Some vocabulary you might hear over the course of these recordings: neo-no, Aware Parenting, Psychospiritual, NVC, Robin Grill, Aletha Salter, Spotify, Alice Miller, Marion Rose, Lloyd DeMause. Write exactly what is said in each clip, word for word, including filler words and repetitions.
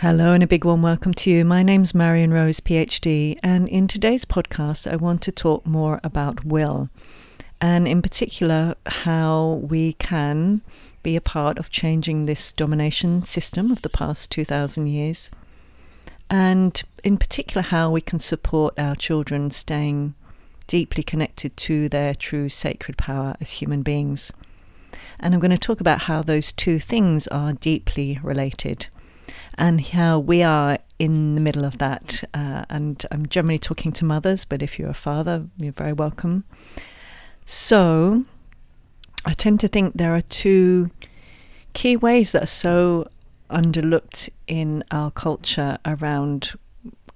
Hello and a big warm welcome to you. My name's Marion Rose, PhD, and in today's podcast I want to talk more about will, and in particular how we can be a part of changing this domination system of the past two thousand years, and in particular how we can support our children staying deeply connected to their true sacred power as human beings. And I'm going to talk about how those two things are deeply related and how we are in the middle of that. Uh, and I'm generally talking to mothers, but if you're a father, you're very welcome. So I tend to think there are two key ways that are so underlooked in our culture around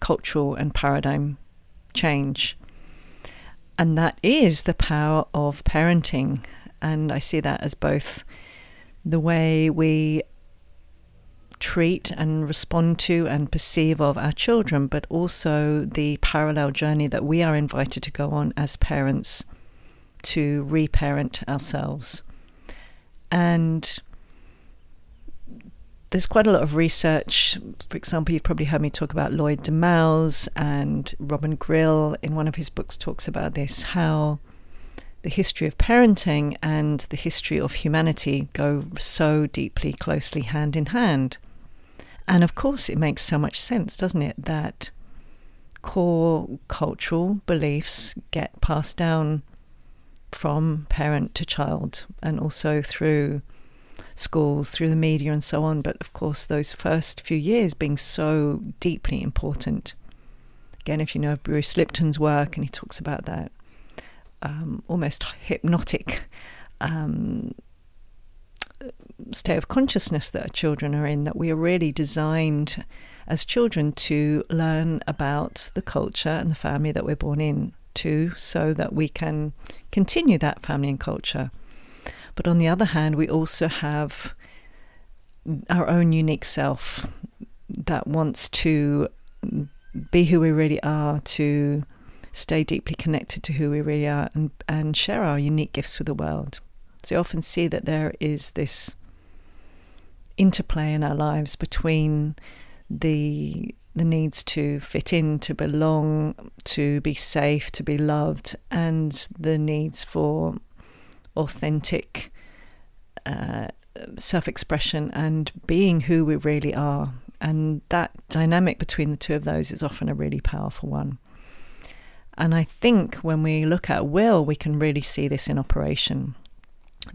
cultural and paradigm change. And that is the power of parenting. And I see that as both the way we treat and respond to and perceive of our children, but also the parallel journey that we are invited to go on as parents to reparent ourselves. And there's quite a lot of research. For example, you've probably heard me talk about Lloyd DeMause, and Robin Grill in one of his books talks about this, how the history of parenting and the history of humanity go so deeply closely hand in hand. And of course it makes so much sense, doesn't it, that core cultural beliefs get passed down from parent to child, and also through schools, through the media and so on. But of course those first few years being so deeply important. Again, if you know Bruce Lipton's work, and he talks about that Um, almost hypnotic um, state of consciousness that our children are in, that we are really designed as children to learn about the culture and the family that we're born into, so that we can continue that family and culture. But on the other hand, we also have our own unique self that wants to be who we really are, to stay deeply connected to who we really are, and, and share our unique gifts with the world. So you often see that there is this interplay in our lives between the the needs to fit in, to belong, to be safe, to be loved, and the needs for authentic uh, self-expression and being who we really are. And that dynamic between the two of those is often a really powerful one. And I think when we look at will, we can really see this in operation.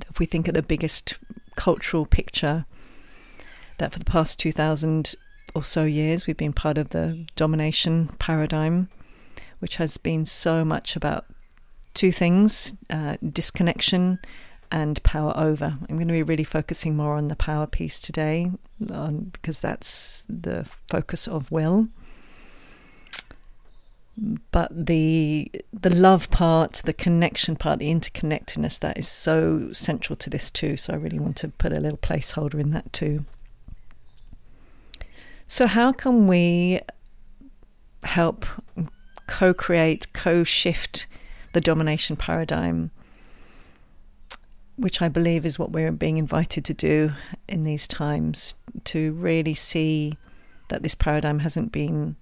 If we think at the biggest cultural picture, that for the past two thousand or so years, we've been part of the domination paradigm, which has been so much about two things, uh, disconnection and power over. I'm going to be really focusing more on the power piece today, um, because that's the focus of will. But the the love part, the connection part, the interconnectedness, that is so central to this too. So I really want to put a little placeholder in that too. So how can we help co-create, co-shift the domination paradigm, which I believe is what we're being invited to do in these times, to really see that this paradigm hasn't been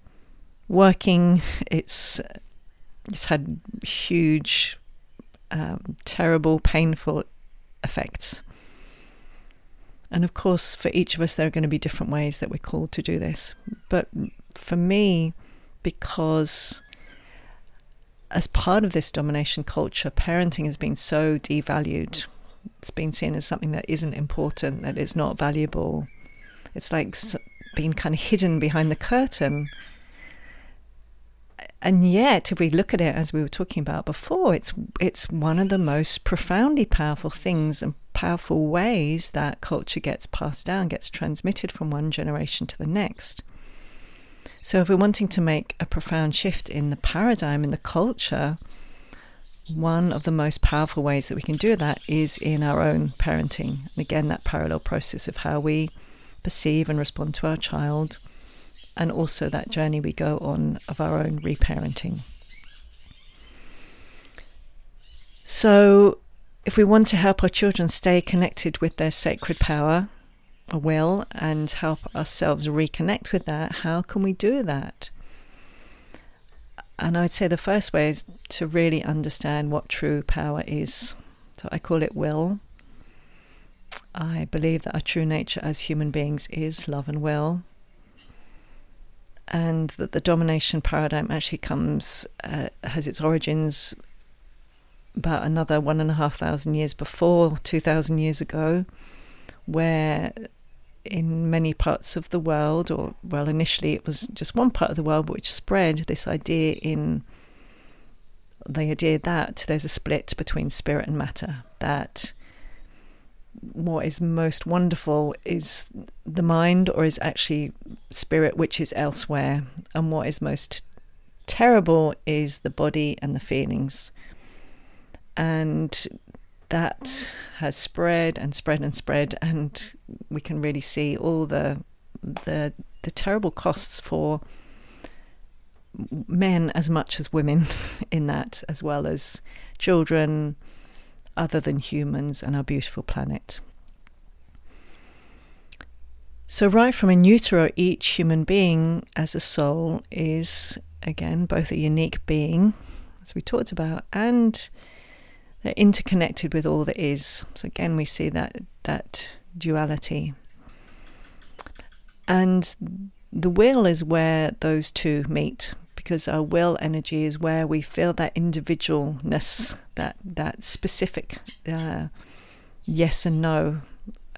working. It's it's had huge, um, terrible, painful effects. And of course, for each of us, there are going to be different ways that we're called to do this. But for me, because as part of this domination culture, parenting has been so devalued. It's been seen as something that isn't important, that it's not valuable. It's like being kind of hidden behind the curtain. And yet, if we look at it, as we were talking about before, it's it's one of the most profoundly powerful things and powerful ways that culture gets passed down, gets transmitted from one generation to the next. So if we're wanting to make a profound shift in the paradigm, in the culture, one of the most powerful ways that we can do that is in our own parenting. And again, that parallel process of how we perceive and respond to our child, and also that journey we go on of our own reparenting. So if we want to help our children stay connected with their sacred power, well and help ourselves reconnect with that, how can we do that? And I would say the first way is to really understand what true power is. So I call it will. I believe that our true nature as human beings is love and will, and that the domination paradigm actually comes, uh, has its origins about another one and a half thousand years before, two thousand years ago, where in many parts of the world, or well, initially it was just one part of the world, which spread this idea in the idea that there's a split between spirit and matter, that what is most wonderful is the mind, or is actually spirit, which is elsewhere, and what is most terrible is the body and the feelings. And that has spread and spread and spread, and we can really see all the the, the terrible costs for men as much as women in that, as well as children, other than humans, and our beautiful planet. So right from in utero, each human being as a soul is, again, both a unique being, as we talked about, and they're interconnected with all that is. So again, we see that that duality. And the will is where those two meet, because our will energy is where we feel that individualness, that that specific uh, yes and no.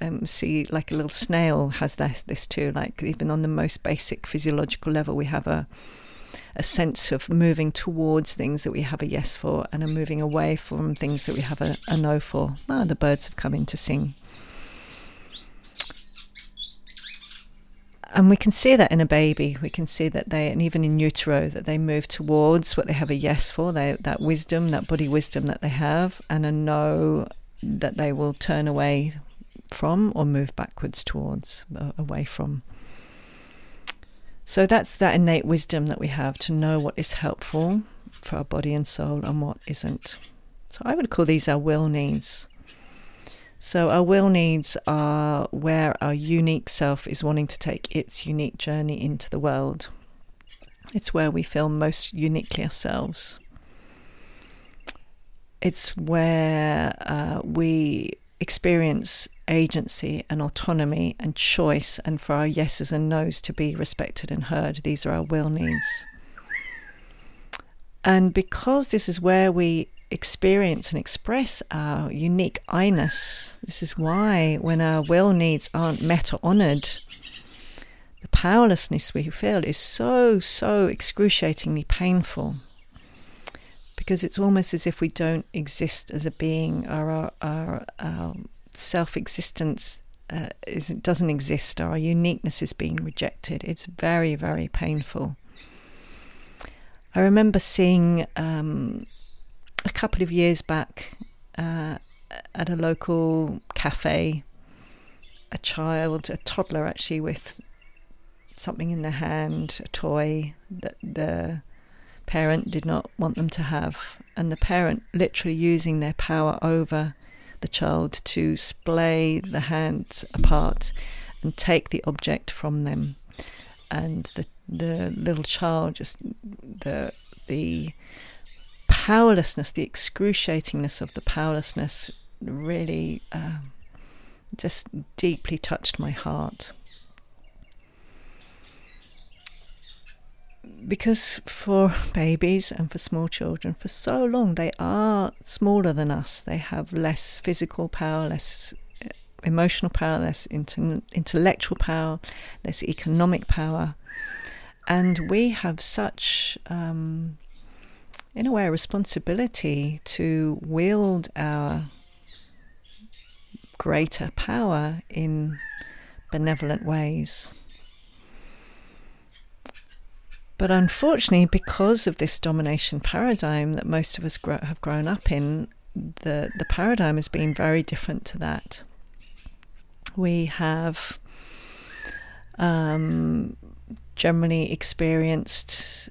Um, see, like a little snail has that, this too, like even on the most basic physiological level, we have a a sense of moving towards things that we have a yes for, and a moving away from things that we have a, a no for. Ah, the birds have come in to sing. And we can see that in a baby. We can see that they, and even in utero, that they move towards what they have a yes for, they, that wisdom, that body wisdom that they have, and a no that they will turn away from or move backwards towards, uh, away from. So that's that innate wisdom that we have to know what is helpful for our body and soul and what isn't. So I would call these our will needs. So our will needs are where our unique self is wanting to take its unique journey into the world. It's where we feel most uniquely ourselves. It's where uh, we experience agency and autonomy and choice, and for our yeses and nos to be respected and heard. These are our will needs. And because this is where we experience and express our unique I-ness. This is why when our will needs aren't met or honoured, the powerlessness we feel is so, so excruciatingly painful, because it's almost as if we don't exist as a being, or our, our, our self-existence uh, is, doesn't exist, or our uniqueness is being rejected. It's very, very painful. I remember seeing um, a couple of years back uh, at a local cafe, a child, a toddler actually, with something in their hand, a toy that the parent did not want them to have, and the parent literally using their power over the child to splay the hands apart and take the object from them. And the the little child, just the the powerlessness, the excruciatingness of the powerlessness really uh, just deeply touched my heart. Because for babies and for small children, for so long they are smaller than us. They have less physical power, less emotional power, less inter- intellectual power, less economic power. And we have such, um, in a way, a responsibility to wield our greater power in benevolent ways. But unfortunately, because of this domination paradigm that most of us grow, have grown up in, the, the paradigm has been very different to that. We have um, generally experienced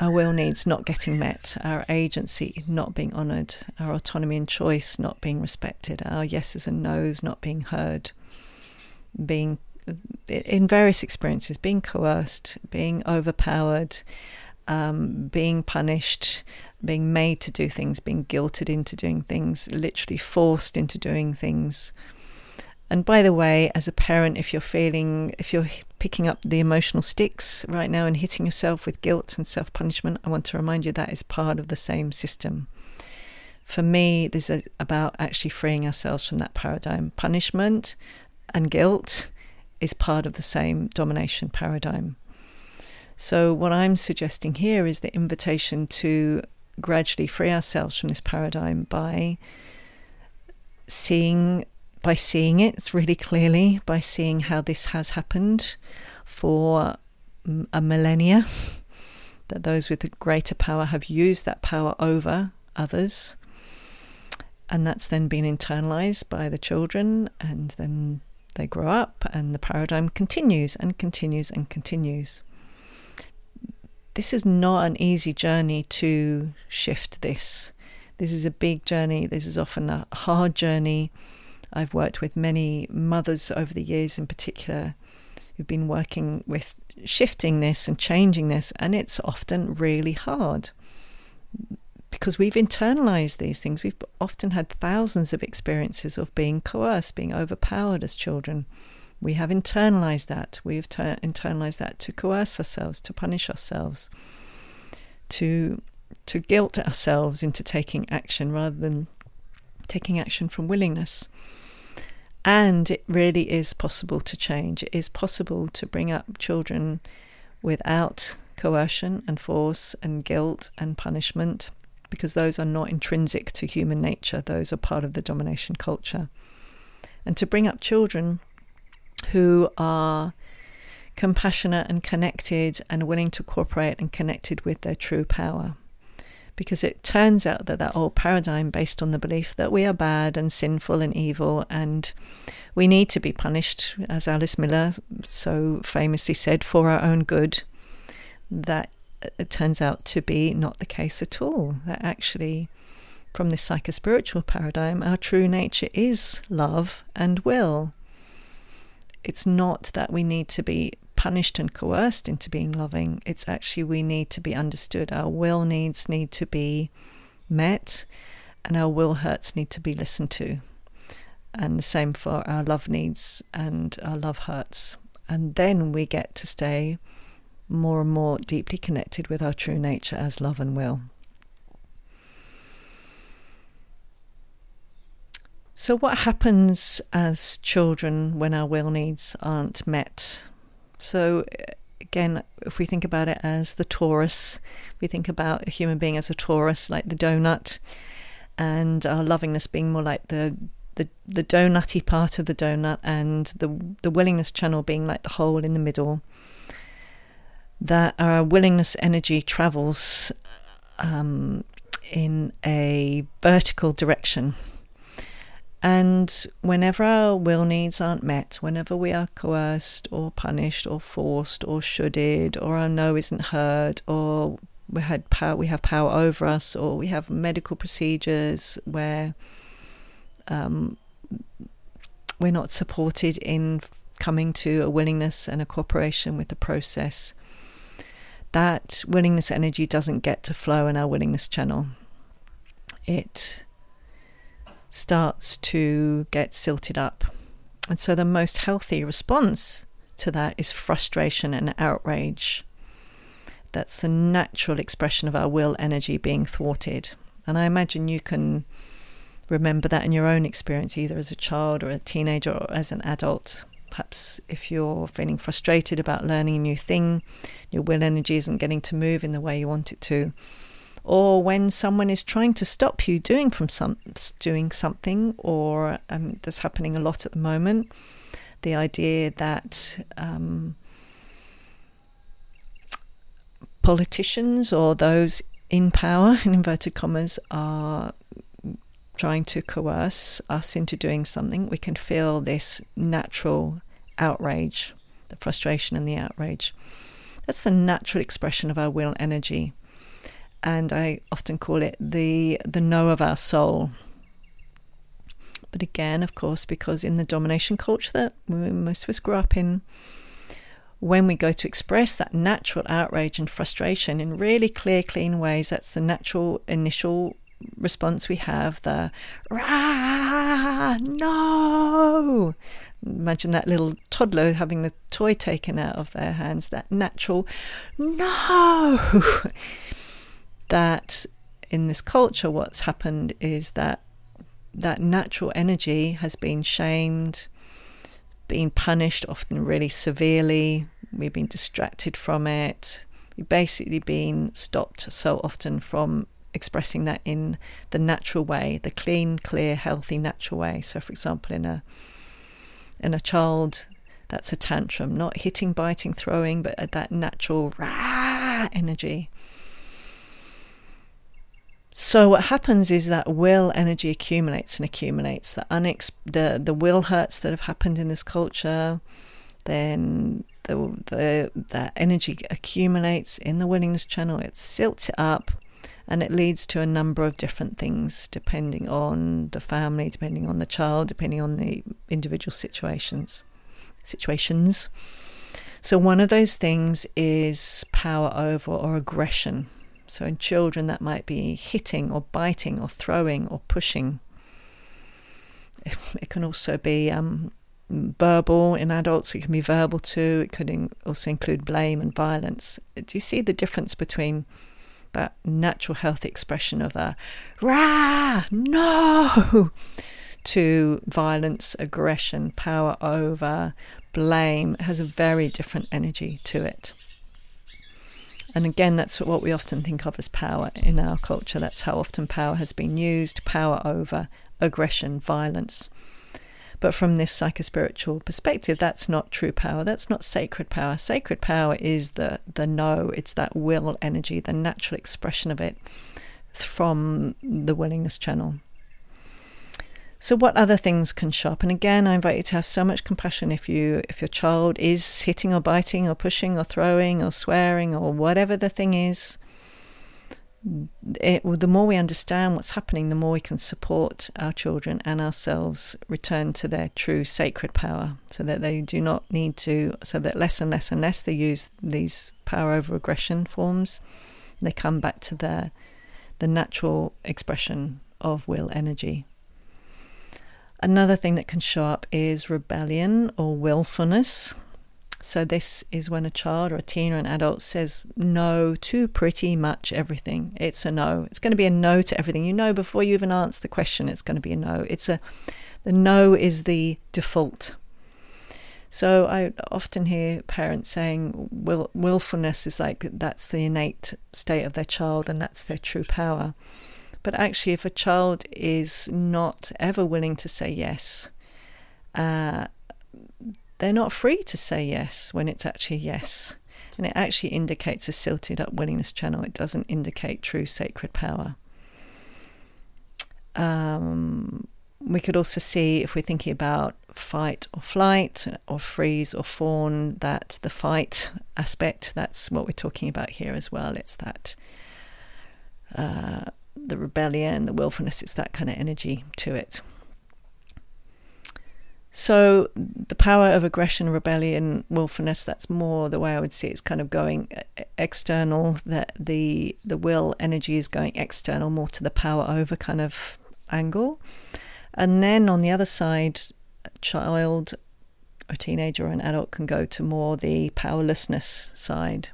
our will needs not getting met, our agency not being honoured, our autonomy and choice not being respected, our yeses and nos not being heard, being in various experiences, being coerced, being overpowered, um, being punished, being made to do things, being guilted into doing things, literally forced into doing things. And by the way, as a parent, if you're feeling, if you're picking up the emotional sticks right now and hitting yourself with guilt and self-punishment, I want to remind you that is part of the same system. For me, this is about actually freeing ourselves from that paradigm. Punishment and guilt is part of the same domination paradigm. So what I'm suggesting here is the invitation to gradually free ourselves from this paradigm by seeing by seeing it really clearly, by seeing how this has happened for a millennia, that those with the greater power have used that power over others, and that's then been internalized by the children, and then they grow up and the paradigm continues and continues and continues. This is not an easy journey to shift this. This is a big journey. This is often a hard journey. I've worked with many mothers over the years in particular who've been working with shifting this and changing this, and it's often really hard because we've internalized these things. We've often had thousands of experiences of being coerced, being overpowered as children. We have internalized that. We've ter- internalized that to coerce ourselves, to punish ourselves, to to guilt ourselves into taking action rather than taking action from willingness. And it really is possible to change. It is possible to bring up children without coercion and force and guilt and punishment, because those are not intrinsic to human nature. Those are part of the domination culture. And to bring up children who are compassionate and connected and willing to cooperate and connected with their true power. Because it turns out that that old paradigm based on the belief that we are bad and sinful and evil and we need to be punished, as Alice Miller so famously said, for our own good, that it turns out to be not the case at all. That actually, from this psychospiritual paradigm, our true nature is love and will. It's not that we need to be punished and coerced into being loving. It's actually we need to be understood. Our will needs need to be met, and our will hurts need to be listened to. And the same for our love needs and our love hurts. And then we get to stay more and more deeply connected with our true nature as love and will. So what happens as children when our will needs aren't met? So again, if we think about it as the torus, we think about a human being as a torus, like the donut, and our lovingness being more like the the, the donutty part of the donut, and the the willingness channel being like the hole in the middle. That our willingness energy travels um, in a vertical direction. And whenever our will needs aren't met, whenever we are coerced or punished or forced or shoulded, or our no isn't heard, or we had power, we have power over us, or we have medical procedures where um, we're not supported in coming to a willingness and a cooperation with the process, that willingness energy doesn't get to flow in our willingness channel. It starts to get silted up. And so the most healthy response to that is frustration and outrage. That's the natural expression of our will energy being thwarted. And I imagine you can remember that in your own experience, either as a child or a teenager or as an adult. Perhaps if you're feeling frustrated about learning a new thing, your will energy isn't getting to move in the way you want it to. Or when someone is trying to stop you doing from some doing something, or um, that's happening a lot at the moment, the idea that um, politicians or those in power, in inverted commas, are trying to coerce us into doing something, we can feel this natural outrage, the frustration and the outrage. That's the natural expression of our will energy. and I often call it the the know of our soul. But again, of course, because in the domination culture that most of us grew up in, when we go to express that natural outrage and frustration in really clear, clean ways, that's the natural initial response we have, the rah, no. Imagine that little toddler having the toy taken out of their hands, that natural no. That in this culture, what's happened is that that natural energy has been shamed, been punished, often really severely. We've been distracted from it. We've basically been stopped so often from expressing that in the natural way, the clean, clear, healthy, natural way. So for example, in a in a child, that's a tantrum, not hitting, biting, throwing, but at that natural rah energy. So what happens is that will energy accumulates and accumulates. The, unex- the the will hurts that have happened in this culture, then the, the that energy accumulates in the willingness channel. It silts it up, and it leads to a number of different things, depending on the family, depending on the child, depending on the individual situations. Situations. So one of those things is power over or aggression. So in children, that might be hitting or biting or throwing or pushing. It can also be um, verbal. In adults, it can be verbal too. It could in- also include blame and violence. Do you see the difference between that natural, healthy expression of the rah, no, to violence, aggression, power over, blame? It has a very different energy to it. And again, that's what we often think of as power in our culture. That's how often power has been used, power over, aggression, violence. But from this psychospiritual perspective, that's not true power. That's not sacred power. Sacred power is the, the no, it's that will energy, the natural expression of it from the willingness channel. So what other things can show up? And again, I invite you to have so much compassion if you if your child is hitting or biting or pushing or throwing or swearing or whatever the thing is. It, the more we understand what's happening, the more we can support our children and ourselves return to their true sacred power, so that they do not need to, so that less and less and less they use these power over aggression forms, they come back to their the natural expression of will energy. Another thing that can show up is rebellion or willfulness. So this is when a child or a teen or an adult says no to pretty much everything. It's a no. It's going to be a no to everything. You know, before you even answer the question, it's going to be a no. It's a, the no is the default. So I often hear parents saying will, willfulness is like that's the innate state of their child and that's their true power. But actually, if a child is not ever willing to say yes, uh, they're not free to say yes when it's actually yes. And it actually indicates a silted up willingness channel. It doesn't indicate true sacred power. Um, we could also see, if we're thinking about fight or flight or freeze or fawn, that the fight aspect, that's what we're talking about here as well. It's that... Uh, the rebellion, the willfulness, it's that kind of energy to it. So the power of aggression, rebellion, willfulness, that's more the way I would see it. It's kind of going external, that the the will energy is going external, more to the power over kind of angle. And then on the other side, a child, a teenager or an adult can go to more the powerlessness side,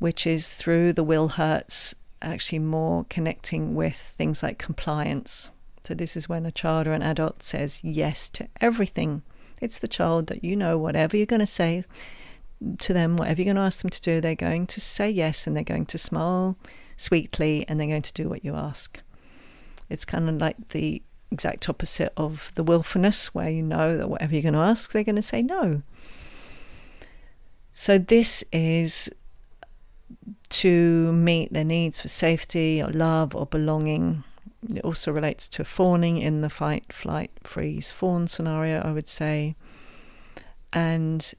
which is through the will hurts, actually more connecting with things like compliance. So this is when a child or an adult says yes to everything. It's the child that, you know, whatever you're going to say to them, whatever you're going to ask them to do, they're going to say yes, and they're going to smile sweetly, and they're going to do what you ask. It's kind of like the exact opposite of the willfulness, where you know that whatever you're going to ask, they're going to say no. So this is to meet their needs for safety or love or belonging. It also relates to fawning in the fight, flight, freeze, fawn scenario, I would say. And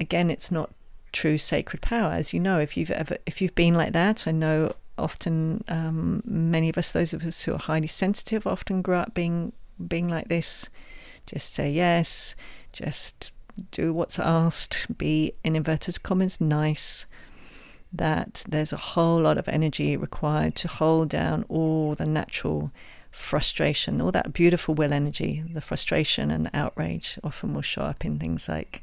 again, it's not true sacred power. As you know, if you've ever if you've been like that, I know often um, many of us, those of us who are highly sensitive, often grow up being being like this. Just say yes, just do what's asked, be, in inverted commas, nice. That there's a whole lot of energy required to hold down all the natural frustration, all that beautiful will energy. The frustration and the outrage often will show up in things like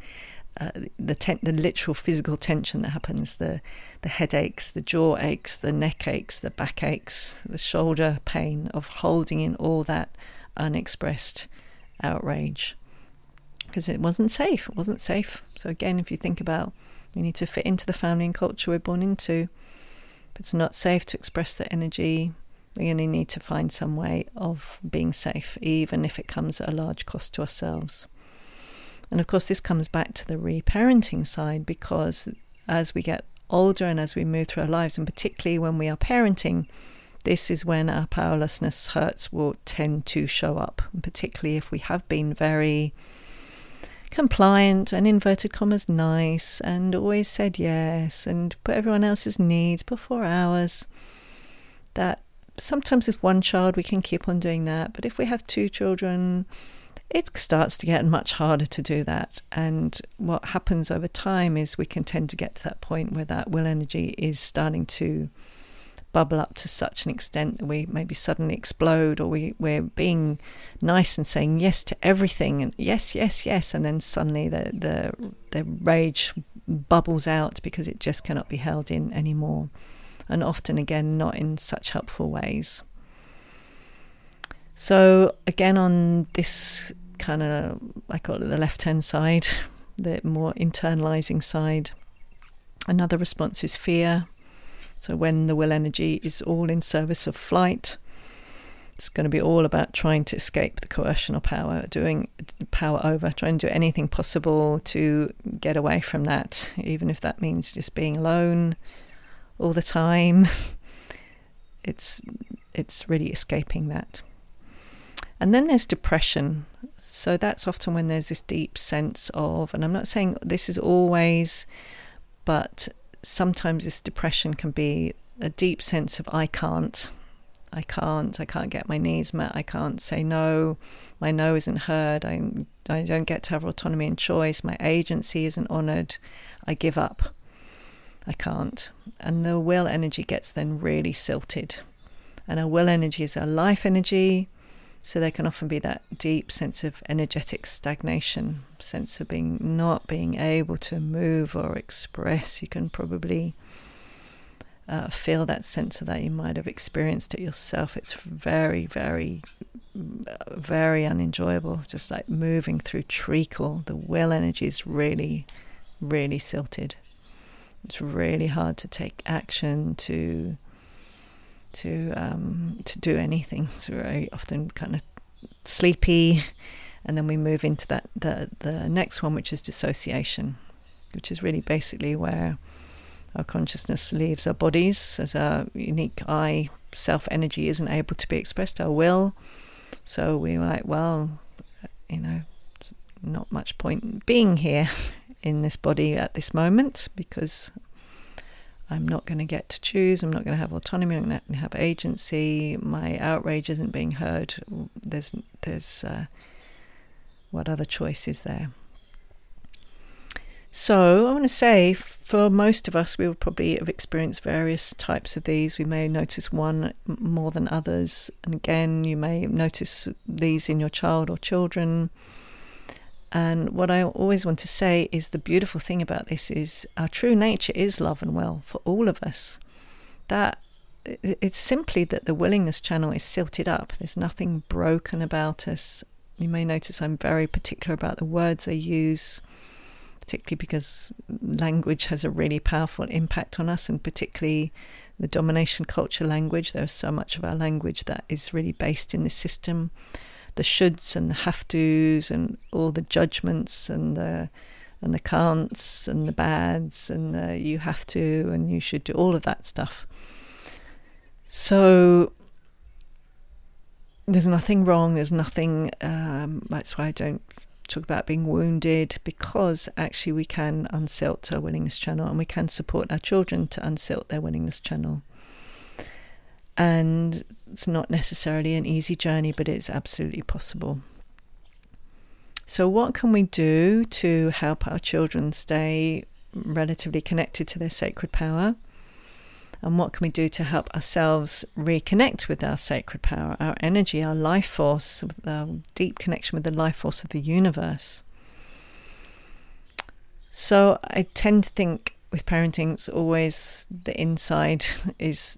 uh, the ten- the literal physical tension that happens, the the headaches, the jaw aches, the neck aches, the back aches, the shoulder pain of holding in all that unexpressed outrage, because it wasn't safe. It wasn't safe. So again, if you think about, we need to fit into the family and culture we're born into. If it's not safe to express the energy, we only need to find some way of being safe, even if it comes at a large cost to ourselves. And of course, this comes back to the reparenting side, because as we get older and as we move through our lives, and particularly when we are parenting, this is when our powerlessness hurts will tend to show up, and particularly if we have been very compliant and inverted commas nice and always said yes and put everyone else's needs before ours. That sometimes with one child we can keep on doing that, but if we have two children it starts to get much harder to do that. And what happens over time is we can tend to get to that point where that will energy is starting to bubble up to such an extent that we maybe suddenly explode, or we, we're being nice and saying yes to everything and yes, yes, yes, and then suddenly the, the the rage bubbles out because it just cannot be held in anymore, and often again not in such helpful ways. So again, on this kind of, I call it the left-hand side, the more internalizing side, another response is fear. So when the will energy is all in service of flight, it's going to be all about trying to escape the coercion or power, doing power over, trying to do anything possible to get away from that, even if that means just being alone all the time. It's it's really escaping that. And then there's depression. So that's often when there's this deep sense of, and I'm not saying this is always, but sometimes this depression can be a deep sense of I can't, I can't, I can't get my needs met, I can't say no, my no isn't heard, I I don't get to have autonomy and choice, my agency isn't honoured, I give up, I can't. And the will energy gets then really silted. And our will energy is our life energy, so there can often be that deep sense of energetic stagnation, sense of being not being able to move or express. You can probably uh, feel that sense of that. You might have experienced it yourself. It's very, very, very unenjoyable, just like moving through treacle. The will energy is really, really silted. It's really hard to take action, to... to um, to do anything. So we're very often kind of sleepy, and then we move into that the the next one, which is dissociation, which is really basically where our consciousness leaves our bodies as our unique I self energy isn't able to be expressed, our will. So we're like, well, you know, not much point being here in this body at this moment, because I'm not going to get to choose, I'm not going to have autonomy, I'm not going to have agency, my outrage isn't being heard, there's, there's uh, what other choice is there? So I want to say, for most of us, we will probably have experienced various types of these. We may notice one more than others, and again, you may notice these in your child or children. And what I always want to say is the beautiful thing about this is our true nature is love and will for all of us. That it's simply that the willingness channel is silted up. There's nothing broken about us. You may notice I'm very particular about the words I use, particularly because language has a really powerful impact on us, and particularly the domination culture language. There's so much of our language that is really based in this system. The shoulds and the have tos and all the judgments and the and the can'ts and the bads and the you have to and you should do, all of that stuff. So there's nothing wrong, there's nothing, um, that's why I don't talk about being wounded, because actually we can unsilt our willingness channel, and we can support our children to unsilt their willingness channel. And it's not necessarily an easy journey, but it's absolutely possible. So what can we do to help our children stay relatively connected to their sacred power? And what can we do to help ourselves reconnect with our sacred power, our energy, our life force, our deep connection with the life force of the universe? So I tend to think with parenting, it's always the inside is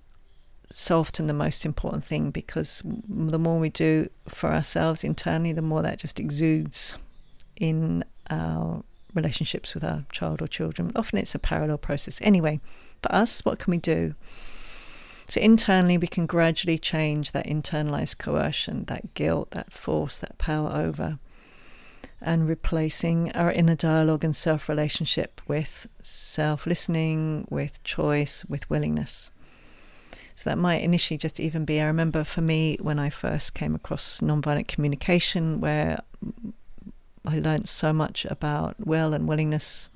so often the most important thing, because the more we do for ourselves internally, the more that just exudes in our relationships with our child or children. Often it's a parallel process. Anyway, for us, what can we do? So internally, we can gradually change that internalized coercion, that guilt, that force, that power over, and replacing our inner dialogue and self-relationship with self-listening, with choice, with willingness. So that might initially just even be, I remember for me when I first came across nonviolent communication, where I learned so much about will and willingness,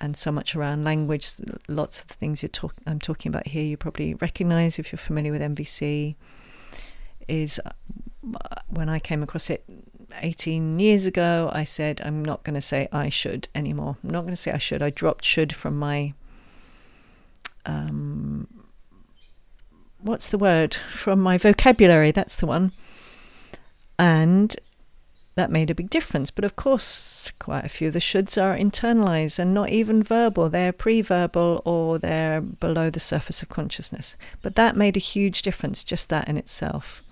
and so much around language. Lots of the things you're talk- I'm talking about here you probably recognise if you're familiar with N V C. Is when I came across it eighteen years ago, I said, I'm not going to say I should anymore. I'm not going to say I should. I dropped should from my... Um, what's the word from my vocabulary, that's the one, and that made a big difference. But of course, quite a few of the shoulds are internalized and not even verbal. They're pre-verbal, or they're below the surface of consciousness. But that made a huge difference, just that in itself.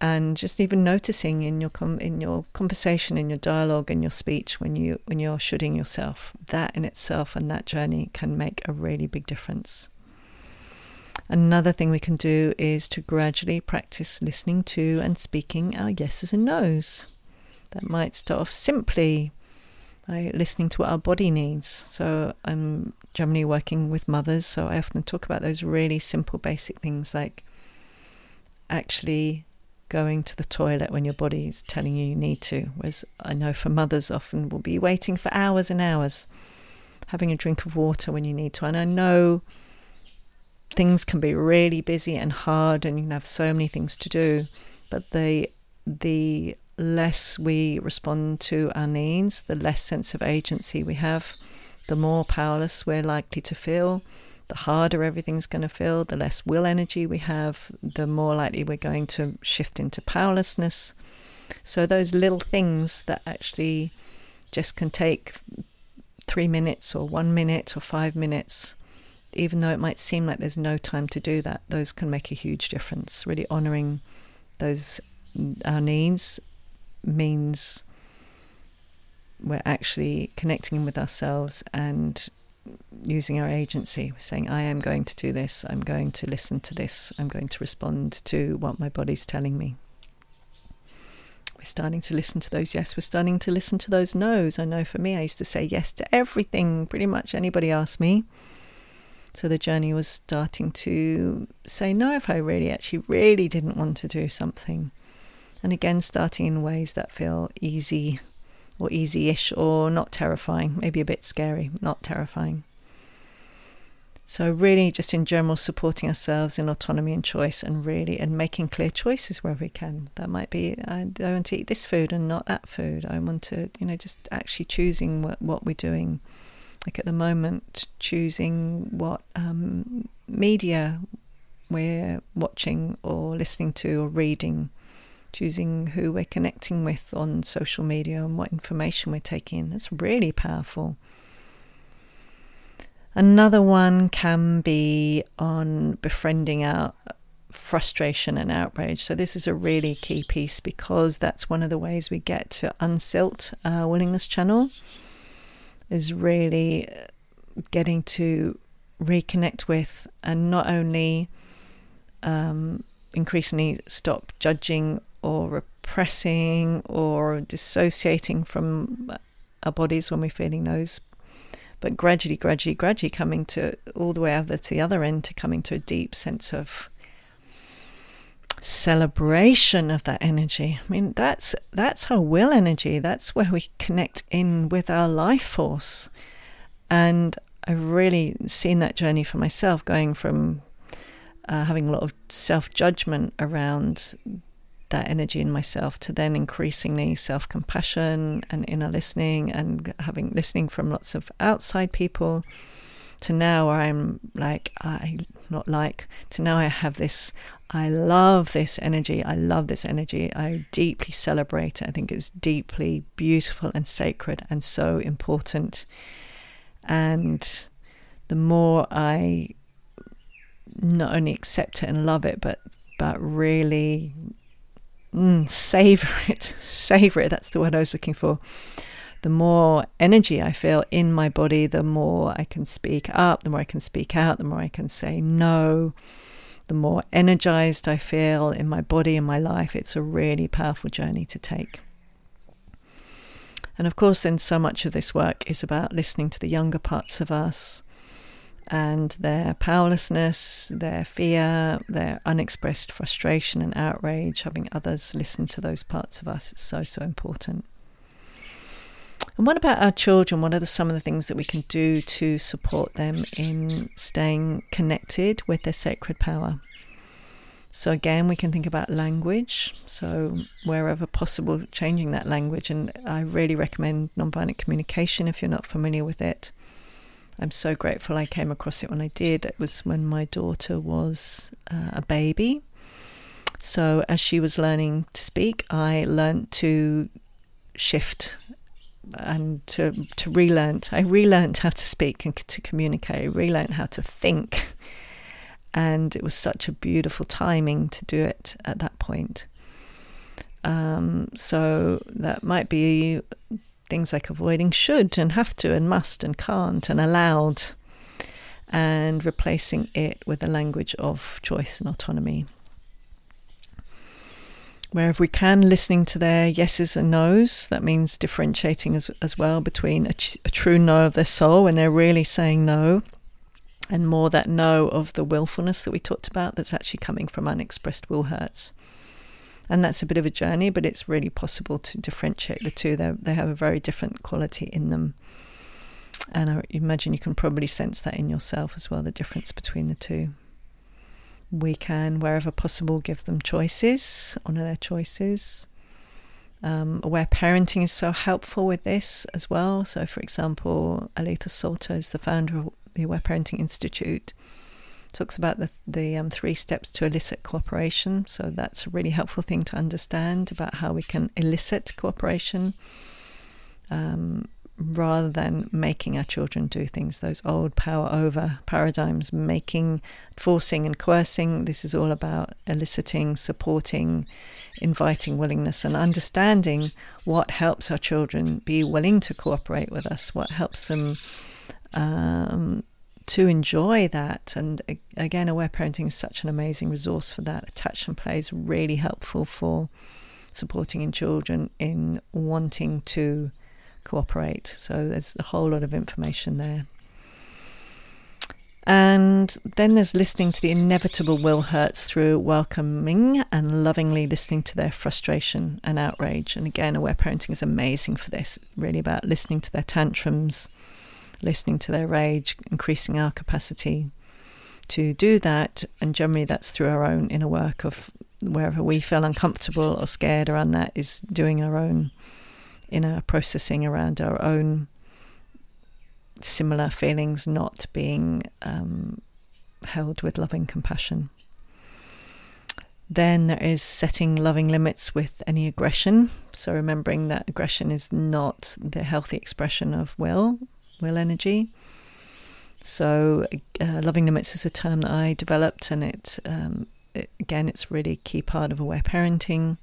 And just even noticing in your com- in your conversation, in your dialogue, in your speech, when you when you're shoulding yourself, that in itself and that journey can make a really big difference. Another thing we can do is to gradually practice listening to and speaking our yeses and nos. That might start off simply by listening to what our body needs. So I'm generally working with mothers, so I often talk about those really simple basic things, like actually going to the toilet when your body is telling you you need to. Whereas I know for mothers often will be waiting for hours and hours, having a drink of water when you need to. And I know things can be really busy and hard, and you can have so many things to do, but the the less we respond to our needs, the less sense of agency we have, the more powerless we're likely to feel, the harder everything's going to feel, the less will energy we have, the more likely we're going to shift into powerlessness. So those little things that actually just can take three minutes or one minute or five minutes, even though it might seem like there's no time to do that, those can make a huge difference. Really honouring those our needs means we're actually connecting with ourselves and using our agency. We're saying, I am going to do this, I'm going to listen to this, I'm going to respond to what my body's telling me. We're starting to listen to those yes, we're starting to listen to those no's. I know for me, I used to say yes to everything, pretty much anybody asked me. So the journey was starting to say no if I really actually really didn't want to do something. And again, starting in ways that feel easy or easy-ish or not terrifying, maybe a bit scary, not terrifying. So really just in general supporting ourselves in autonomy and choice, and really and making clear choices wherever we can. That might be, I want to eat this food and not that food. I want to, you know, just actually choosing what, what we're doing. Like at the moment, choosing what um, media we're watching or listening to or reading, choosing who we're connecting with on social media and what information we're taking. That's really powerful. Another one can be on befriending our frustration and outrage. So this is a really key piece, because that's one of the ways we get to unsilt our willingness channel, is really getting to reconnect with and not only um, increasingly stop judging or repressing or dissociating from our bodies when we're feeling those, but gradually, gradually, gradually coming to all the way over to the other end, to coming to a deep sense of celebration of that energy. I mean, that's that's our will energy. That's where we connect in with our life force. And I've really seen that journey for myself, going from uh, having a lot of self-judgment around that energy in myself, to then increasingly self-compassion and inner listening, and having listening from lots of outside people, to now where I'm like, I not like, to now I have this, I love this energy, I love this energy, I deeply celebrate it, I think it's deeply beautiful and sacred and so important. And the more I not only accept it and love it, but, but really mm, savour it, savour it, that's the word I was looking for. The more energy I feel in my body, the more I can speak up, the more I can speak out, the more I can say no, the more energized I feel in my body, in my life. It's a really powerful journey to take. And of course, then so much of this work is about listening to the younger parts of us and their powerlessness, their fear, their unexpressed frustration and outrage, having others listen to those parts of us. It's so, so important. And what about our children? What are the, some of the things that we can do to support them in staying connected with their sacred power? So again, we can think about language. So wherever possible, changing that language. And I really recommend nonviolent communication if you're not familiar with it. I'm so grateful I came across it when I did. It was when my daughter was uh, a baby. So as she was learning to speak, I learnt to shift and to to relearnt. I relearnt how to speak and to communicate. I relearnt how to think, and it was such a beautiful timing to do it at that point. Um, so that might be things like avoiding should and have to and must and can't and allowed, and replacing it with a language of choice and autonomy. Wherever we can, listening to their yeses and nos. That means differentiating as, as well between a, ch- a true no of their soul when they're really saying no, and more that no of the willfulness that we talked about that's actually coming from unexpressed will hurts. And that's a bit of a journey, but it's really possible to differentiate the two. They're, they have a very different quality in them. And I imagine you can probably sense that in yourself as well, the difference between the two. We can, wherever possible, give them choices, honour their choices. Um, Aware Parenting is so helpful with this as well. So, for example, Aletha Salter is the founder of the Aware Parenting Institute. Talks about the, the um, three steps to elicit cooperation. So that's a really helpful thing to understand about how we can elicit cooperation um, rather than making our children do things. Those old power over paradigms, making, forcing and coercing. This is all about eliciting, supporting, inviting willingness, and understanding what helps our children be willing to cooperate with us, what helps them um, to enjoy that. And again, Aware Parenting is such an amazing resource for that. Attachment play is really helpful for supporting in children in wanting to cooperate. So there's a whole lot of information there. And then there's listening to the inevitable will hurts through welcoming and lovingly listening to their frustration and outrage. And again, Aware Parenting is amazing for this. It's really about listening to their tantrums, listening to their rage, increasing our capacity to do that. And generally that's through our own inner work of wherever we feel uncomfortable or scared around that, is doing our own inner processing around our own similar feelings, not being um, held with loving compassion. Then there is setting loving limits with any aggression. So remembering that aggression is not the healthy expression of will. Will energy. So uh, loving limits is a term that I developed, and it, um, it again, it's really a key part of Aware Parenting.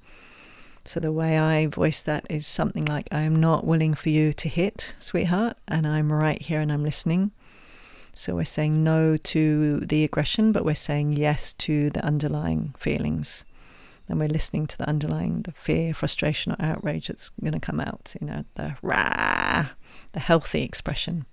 So the way I voice that is something like, I am not willing for you to hit, sweetheart, and I'm right here and I'm listening. So we're saying no to the aggression, but we're saying yes to the underlying feelings, and we're listening to the underlying, the fear, frustration or outrage that's going to come out, you know, the rah, the healthy expression.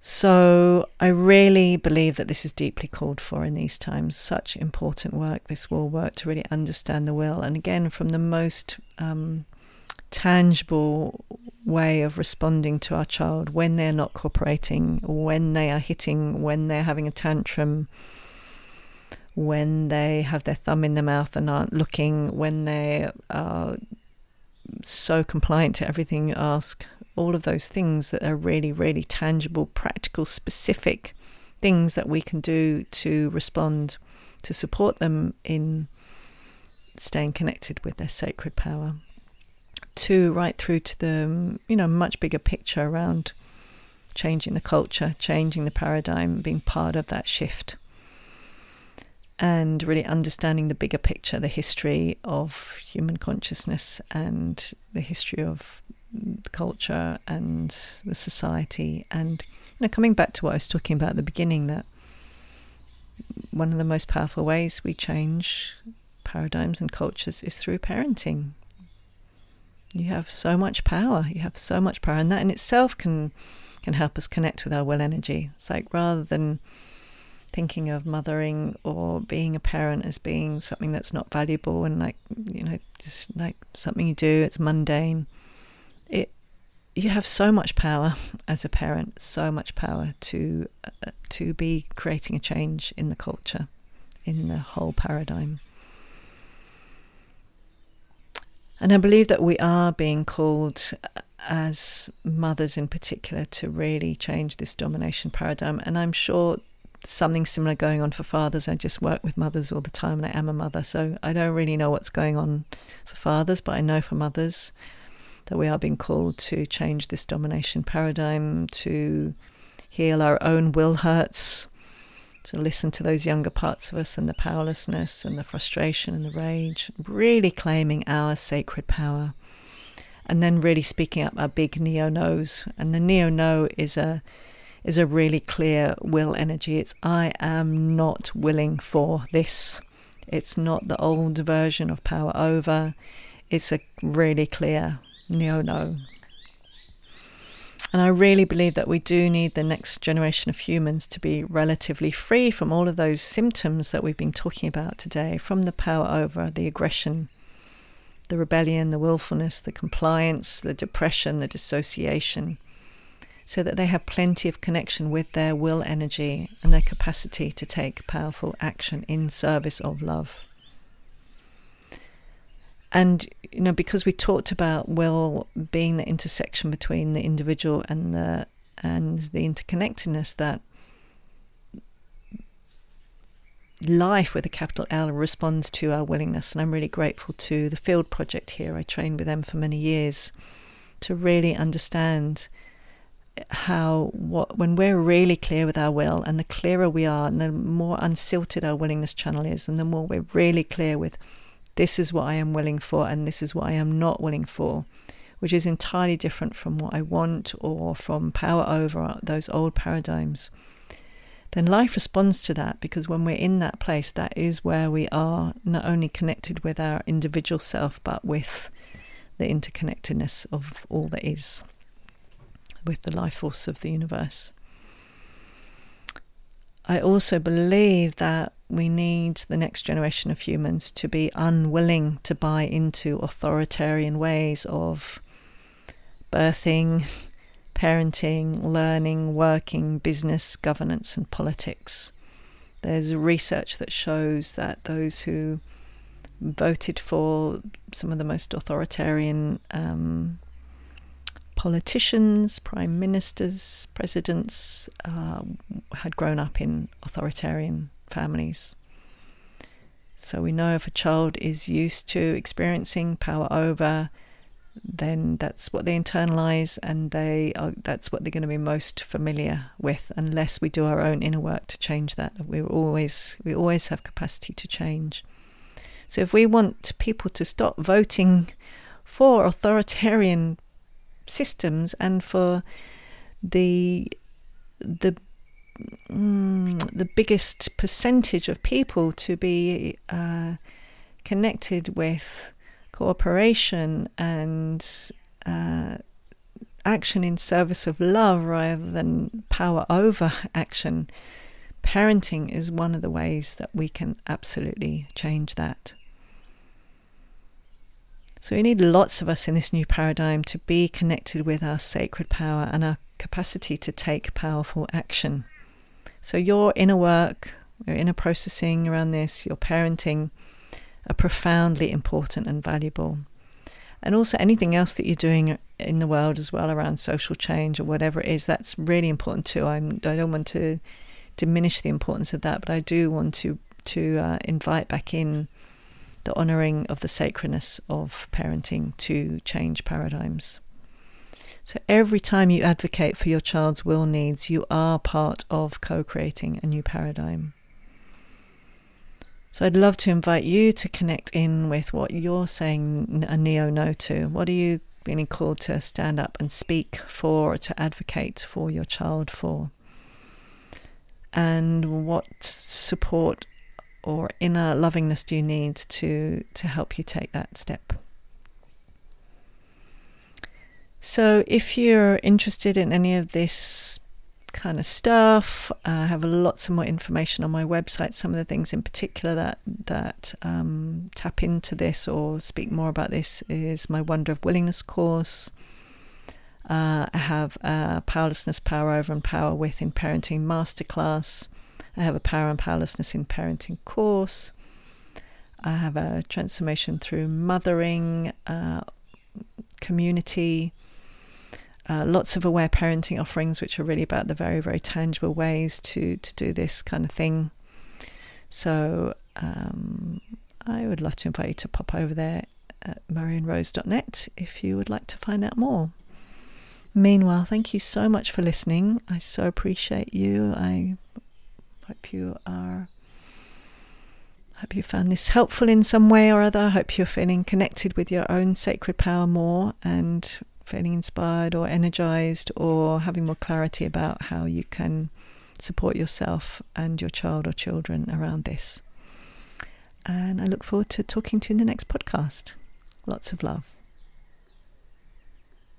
So I really believe that this is deeply called for in these times. Such important work, this will work to really understand the will. And again, from the most um, tangible way of responding to our child when they're not cooperating, when they are hitting, when they're having a tantrum, when they have their thumb in their mouth and aren't looking, when they are so compliant to everything you ask, all of those things that are really, really tangible, practical, specific things that we can do to respond, to support them in staying connected with their sacred power, to right through to the, you know, much bigger picture around changing the culture, changing the paradigm, being part of that shift. And really understanding the bigger picture, the history of human consciousness and the history of culture and the society. And, you know, coming back to what I was talking about at the beginning, that one of the most powerful ways we change paradigms and cultures is through parenting. You have so much power. You have so much power. And that in itself can, can help us connect with our will energy. It's like, rather than thinking of mothering or being a parent as being something that's not valuable and, like, you know, just like something you do, it's mundane. It, you have so much power as a parent, so much power to uh, to be creating a change in the culture, in the whole paradigm. And I believe that we are being called, as mothers in particular, to really change this domination paradigm. And I'm sure something similar going on for fathers. I just work with mothers all the time, and I am a mother, so I don't really know what's going on for fathers, but I know for mothers that we are being called to change this domination paradigm, to heal our own will hurts, to listen to those younger parts of us and the powerlessness and the frustration and the rage, really claiming our sacred power, and then really speaking up our big neo-nos. And the neo-no is a is a really clear will energy. It's I am not willing for this. It's not the old version of power over. It's a really clear neo-no. And I really believe that we do need the next generation of humans to be relatively free from all of those symptoms that we've been talking about today, from the power over, the aggression, the rebellion, the willfulness, the compliance, the depression, the dissociation, so that they have plenty of connection with their will energy and their capacity to take powerful action in service of love. And, you know, because we talked about will being the intersection between the individual and the and the interconnectedness, that life with a capital L responds to our willingness. And I'm really grateful to the Field Project here. I trained with them for many years to really understand how what when we're really clear with our will, and the clearer we are and the more unsilted our willingness channel is, and the more we're really clear with this is what I am willing for and this is what I am not willing for, which is entirely different from what I want or from power over, those old paradigms, then life responds to that. Because when we're in that place, that is where we are not only connected with our individual self, but with the interconnectedness of all that is, with the life force of the universe. I also believe that we need the next generation of humans to be unwilling to buy into authoritarian ways of birthing, parenting, learning, working, business, governance, and politics. There's research that shows that those who voted for some of the most authoritarian um politicians, prime ministers, presidents, uh, had grown up in authoritarian families. So we know if a child is used to experiencing power over, then that's what they internalize, and they are, that's what they're going to be most familiar with, unless we do our own inner work to change that. We're always, we always have capacity to change. So if we want people to stop voting for authoritarian systems and for the the mm, the biggest percentage of people to be uh, connected with cooperation and uh, action in service of love rather than power over action, parenting is one of the ways that we can absolutely change that. So we need lots of us in this new paradigm to be connected with our sacred power and our capacity to take powerful action. So your inner work, your inner processing around this, your parenting are profoundly important and valuable. And also anything else that you're doing in the world as well around social change or whatever it is, that's really important too. I'm, I don't want to diminish the importance of that, but I do want to, to uh, invite back in the honouring of the sacredness of parenting to change paradigms. So every time you advocate for your child's will needs, you are part of co-creating a new paradigm. So I'd love to invite you to connect in with what you're saying a neo no to. What are you being called to stand up and speak for, or to advocate for your child for? And what support or inner lovingness do you need to, to help you take that step? So if you're interested in any of this kind of stuff, I have lots of more information on my website, some of the things in particular that, that um, tap into this or speak more about this is my Wonder of Willingness course. Uh, I have a Powerlessness, Power Over and Power With in Parenting Masterclass. I have a Power and Powerlessness in Parenting course. I have a Transformation Through Mothering uh, community. Uh, lots of aware parenting offerings, which are really about the very, very tangible ways to, to do this kind of thing. So um, I would love to invite you to pop over there at marion rose dot net if you would like to find out more. Meanwhile, thank you so much for listening. I so appreciate you. I hope you are... hope you found this helpful in some way or other. I hope you're feeling connected with your own sacred power more and feeling inspired or energized or having more clarity about how you can support yourself and your child or children around this. And I look forward to talking to you in the next podcast. Lots of love.